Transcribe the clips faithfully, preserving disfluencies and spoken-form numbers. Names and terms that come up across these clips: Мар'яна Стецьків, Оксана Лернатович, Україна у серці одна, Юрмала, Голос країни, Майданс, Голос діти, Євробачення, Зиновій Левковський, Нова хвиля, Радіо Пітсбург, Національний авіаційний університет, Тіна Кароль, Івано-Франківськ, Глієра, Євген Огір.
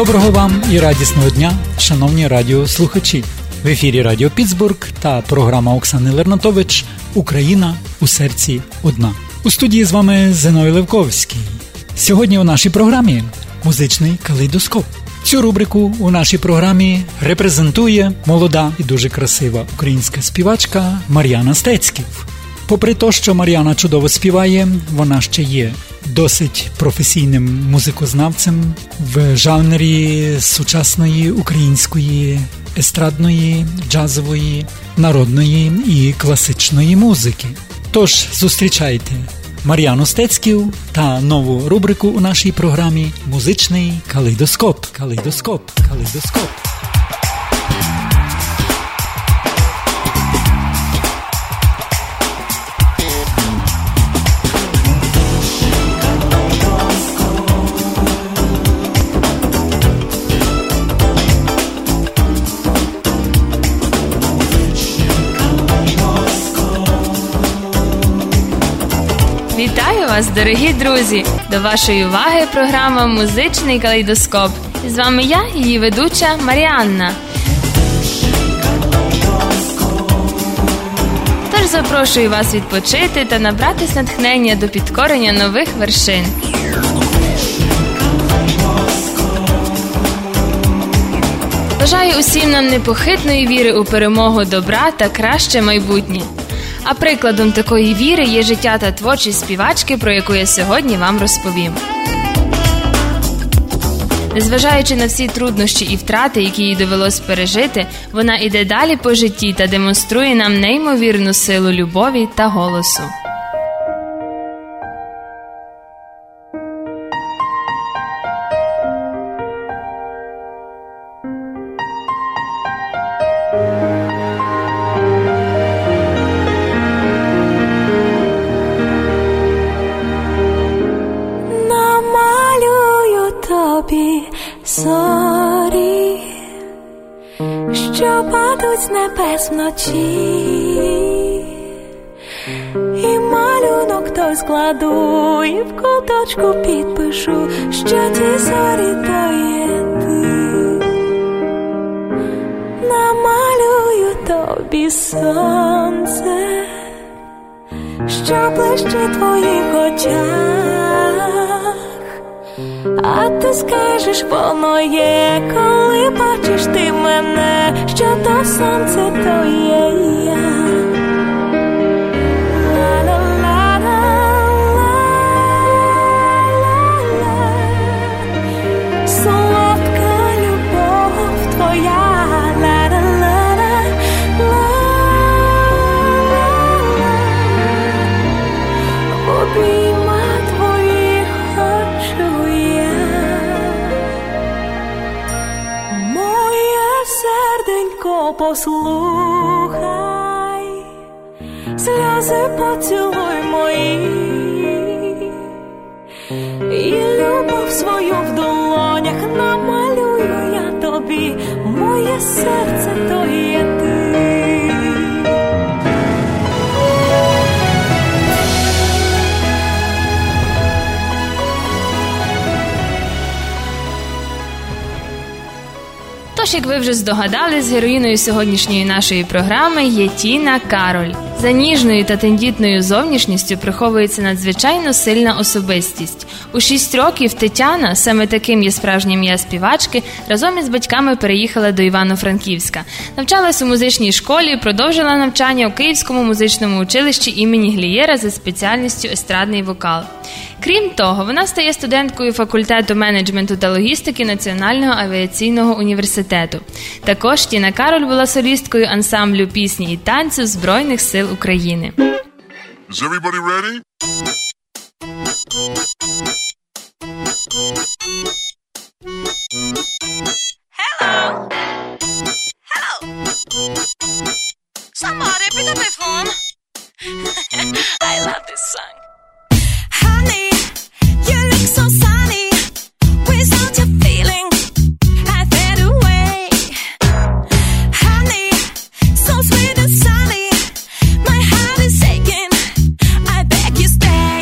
Доброго вам і радісного дня, шановні радіослухачі. В ефірі Радіо Пітсбург та програма Оксани Лернатович «Україна у серці одна». У студії з вами Зиновій Левковський. Сьогодні у нашій програмі музичний калейдоскоп. Цю рубрику у нашій програмі репрезентує молода і дуже красива українська співачка Мар'яна Стецьків. Попри те, що Мар'яна чудово співає, вона ще є досить професійним музикознавцем в жанрі сучасної української естрадної, джазової, народної і класичної музики. Тож, зустрічайте Мар'яну Стецьків та нову рубрику у нашій програмі «Музичний калейдоскоп». Калейдоскоп, калейдоскоп. Вітаю вас, дорогі друзі! До вашої уваги програма «Музичний калейдоскоп». І з вами я, її ведуча Мар'яна. Тож запрошую вас відпочити та набратись натхнення до підкорення нових вершин. Бажаю усім нам непохитної віри у перемогу добра та краще майбутнє. А прикладом такої віри є життя та творчість співачки, про яку я сьогодні вам розповім. Незважаючи на всі труднощі і втрати, які їй довелось пережити, вона іде далі по житті та демонструє нам неймовірну силу любові та голосу. Зорі, що падуть з небес вночі, і малюнок той складу, і в куточку підпишу, що ті зорі то є ти. Намалюю тобі сонце, що ближче твоїх очах. А ти скажеш, воно є, коли бачиш ти мене, що то сонце, то є я. Ла-ла-ла-ла-ла-ла, солодка любов твоя. Ла-ла-ла-ла-ла, обійма твоїх хочу я. Серденько, послухай, сльози поцілуй мої, і любов свою в долонях намалюю я тобі, моє серце то є ти. Тож, як ви вже здогадались, героїною сьогоднішньої нашої програми є Тіна Кароль. За ніжною та тендітною зовнішністю приховується надзвичайно сильна особистість. У шість років Тетяна, саме таким є справжнє ім'я співачки, разом із батьками переїхала до Івано-Франківська. Навчалась у музичній школі, продовжила навчання у Київському музичному училищі імені Глієра за спеціальністю естрадний вокал. Крім того, вона стає студенткою факультету менеджменту та логістики Національного авіаційного університету. Також Тіна Кароль була солісткою ансамблю пісні і танцю Збройних сил України. Is everybody ready? Hello! Hello! Somebody pick up my phone! I love this song! Honey, you look so sunny without your feeling. I fade away. Honey, so sweet and sunny. My heart is aching. I beg you stay.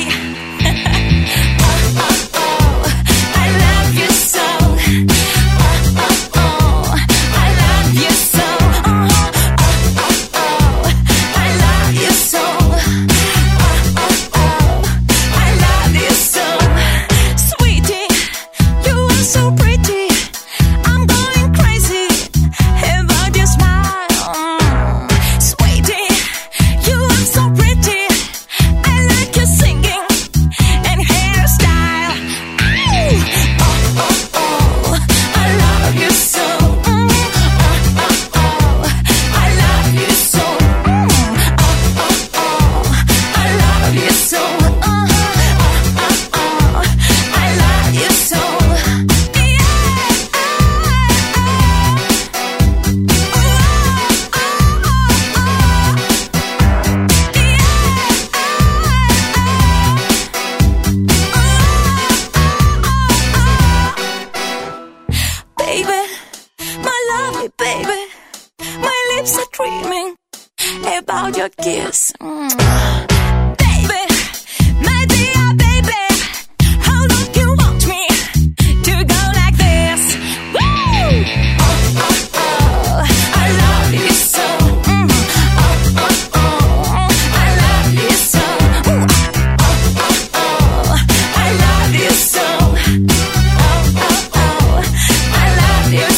me, baby. My lips are dreaming about your kiss. Mm. Baby, my dear baby, how long you want me to go like this? Woo! Oh, oh, oh, I love you so. Mm. Oh, oh, oh, I love you so. Ooh. Oh, oh, oh, I love you so. Oh, oh, oh, I love you so.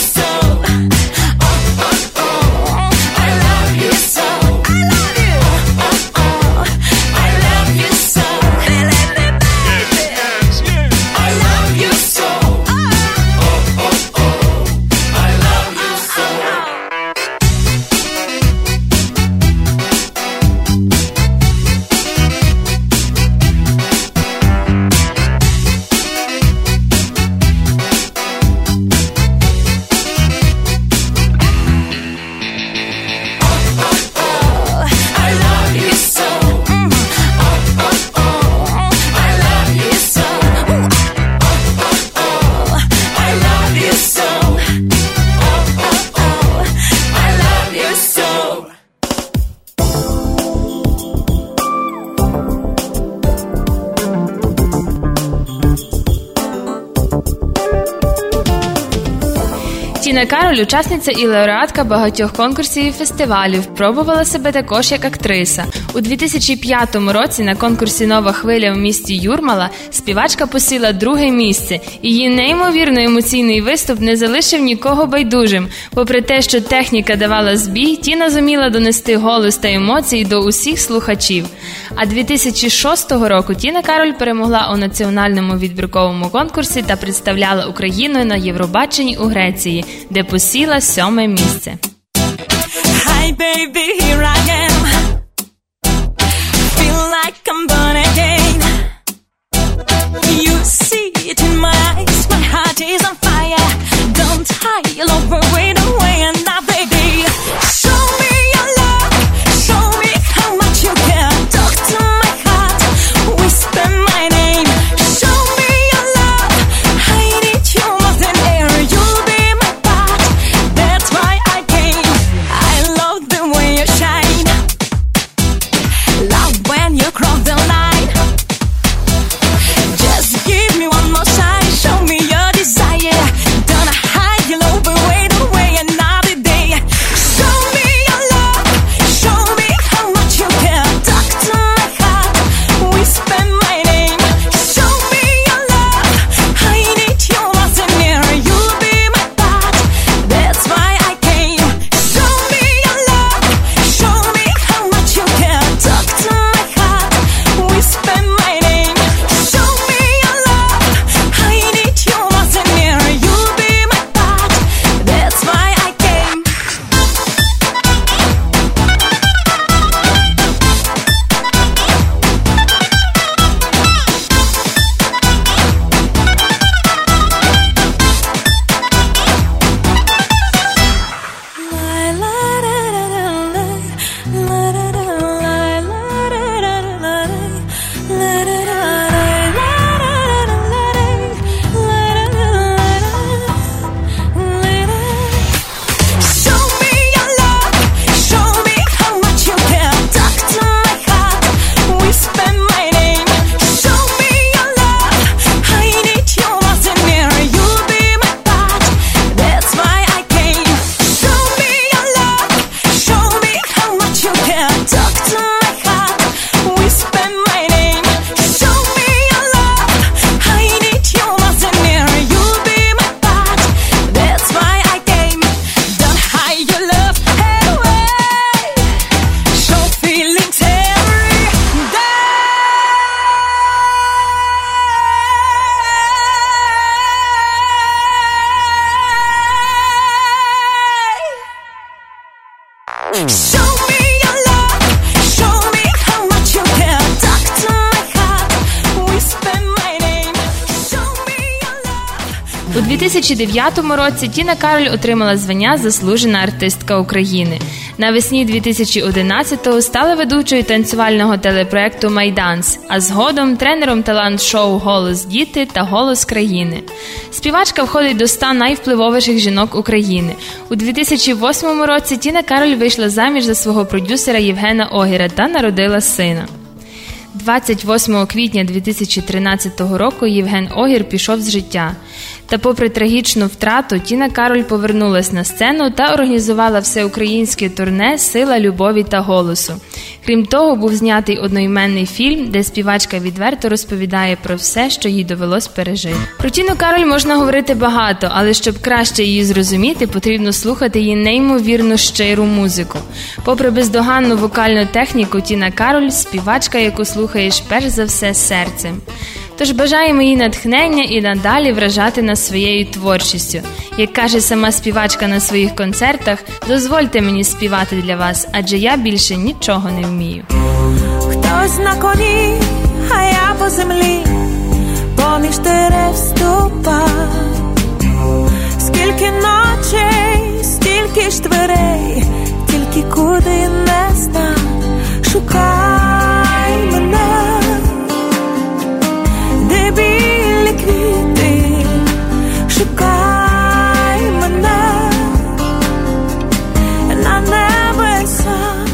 Тіна Кароль, учасниця і лауреатка багатьох конкурсів і фестивалів, пробувала себе також як актриса. У дві тисячі п'ятому році на конкурсі «Нова хвиля» в місті Юрмала співачка посіла друге місце. Її неймовірно емоційний виступ не залишив нікого байдужим. Попри те, що техніка давала збій, Тіна зуміла донести голос та емоції до усіх слухачів. А дві тисячі шостого року Тіна Кароль перемогла у національному відбірковому конкурсі та представляла Україну на Євробаченні у Греції, де посіла сьоме місце. Hi baby, here I am. Feel like I'm born again. You see it in my eyes. My heart is on fire. Don't hide, you'll over wait away and now baby. Show me your love. Show me how much you care. Talk to my heart. Whisper my name. Show me your love. I need you more than air. You'll be my part. That's why I came. I love the way you shine. Love when you cross the line. Just give me one more shine. Show me your desire. Don't hide, you'll overweight away another day. Show me your love. Show me how much you care. Talk to my heart. Whisper my name. Show me your love. I need you more than air. You'll be my part. That's why I came. Show me your love. Show me how much you care. Talk to my heart. Whisper my name. Show me your love. I need you more than air. You'll be my part. That's why I came. Show me your love. Show me how much you care. Talk to my heart. Whisper my name. Show me your love. I need you more than air. You'll be my part. That's why I came. Show me your love. Show me how much you care. Talk to my heart. Whisper my name. Show me your love. I need you more than air. You'll be my part. That's why I came. Don't hide your love away. Show feelings every day. Show me your love. Show me how much you care. Talk to my heart. Whisper my name. Show me your love. У дві тисячі дев'ятому році Тіна Кароль отримала звання «Заслужена артистка України». Навесні дві тисячі одинадцятого стала ведучою танцювального телепроекту «Майданс», а згодом тренером талант-шоу «Голос діти» та «Голос країни». Співачка входить до ста найвпливовіших жінок України. У дві тисячі восьмому році Тіна Кароль вийшла заміж за свого продюсера Євгена Огіра та народила сина. двадцять восьмого квітня дві тисячі тринадцятого року Євген Огір пішов з життя. Та попри трагічну втрату, Тіна Кароль повернулась на сцену та організувала всеукраїнське турне «Сила любові та голосу». Крім того, був знятий одноіменний фільм, де співачка відверто розповідає про все, що їй довелось пережити. Про Тіну Кароль можна говорити багато, але щоб краще її зрозуміти, потрібно слухати її неймовірно щиру музику. Попри бездоганну вокальну техніку, Тіна Кароль – співачка, яку слухаєш перш за все серцем. Тож бажаємо їй натхнення і надалі вражати нас своєю творчістю. Як каже сама співачка на своїх концертах, дозвольте мені співати для вас, адже я більше нічого не вмію. Хтось на коні, а я по землі, поміж дерев ступав. Скільки ночей, стільки ж дверей, тільки куди не знав. Шукай мене, де білі квіти, шукай мене на небесах.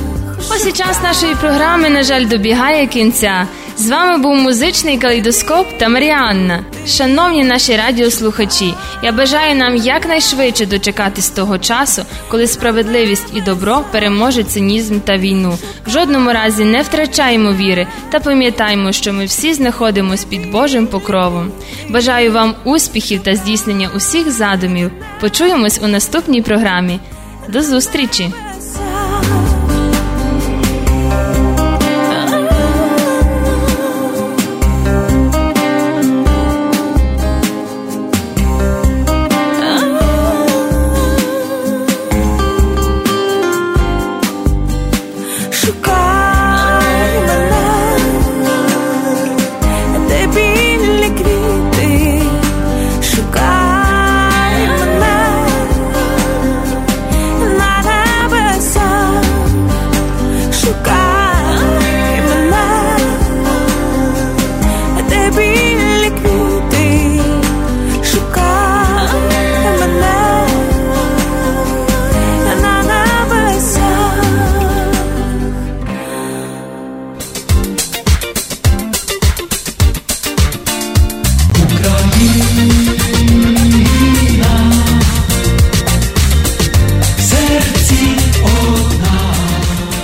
Ось і час нашої програми, на жаль, добігає кінця. З вами був музичний калейдоскоп та Мар'яна. Шановні наші радіослухачі, я бажаю нам якнайшвидше дочекатись того часу, коли справедливість і добро переможе цинізм та війну. В жодному разі не втрачаємо віри та пам'ятаємо, що ми всі знаходимося під Божим покровом. Бажаю вам успіхів та здійснення усіх задумів. Почуємось у наступній програмі. До зустрічі!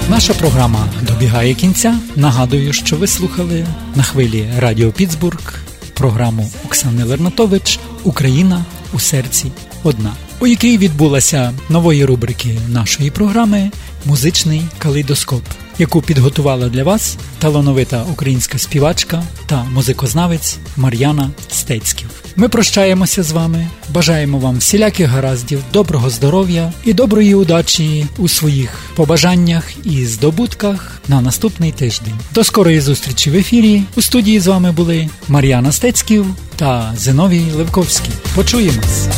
Наша програма добігає кінця. Нагадую, що ви слухали на хвилі Радіо Пітсбург програму Оксани Лернатович «Україна у серці одна», у якій відбулася нової рубрики нашої програми «Музичний калейдоскоп», яку підготувала для вас талановита українська співачка та музикознавець Мар'яна Стецьків. Ми прощаємося з вами, бажаємо вам всіляких гараздів, доброго здоров'я і доброї удачі у своїх побажаннях і здобутках на наступний тиждень. До скорої зустрічі в ефірі. У студії з вами були Мар'яна Стецьків та Зиновій Левковський. Почуємось!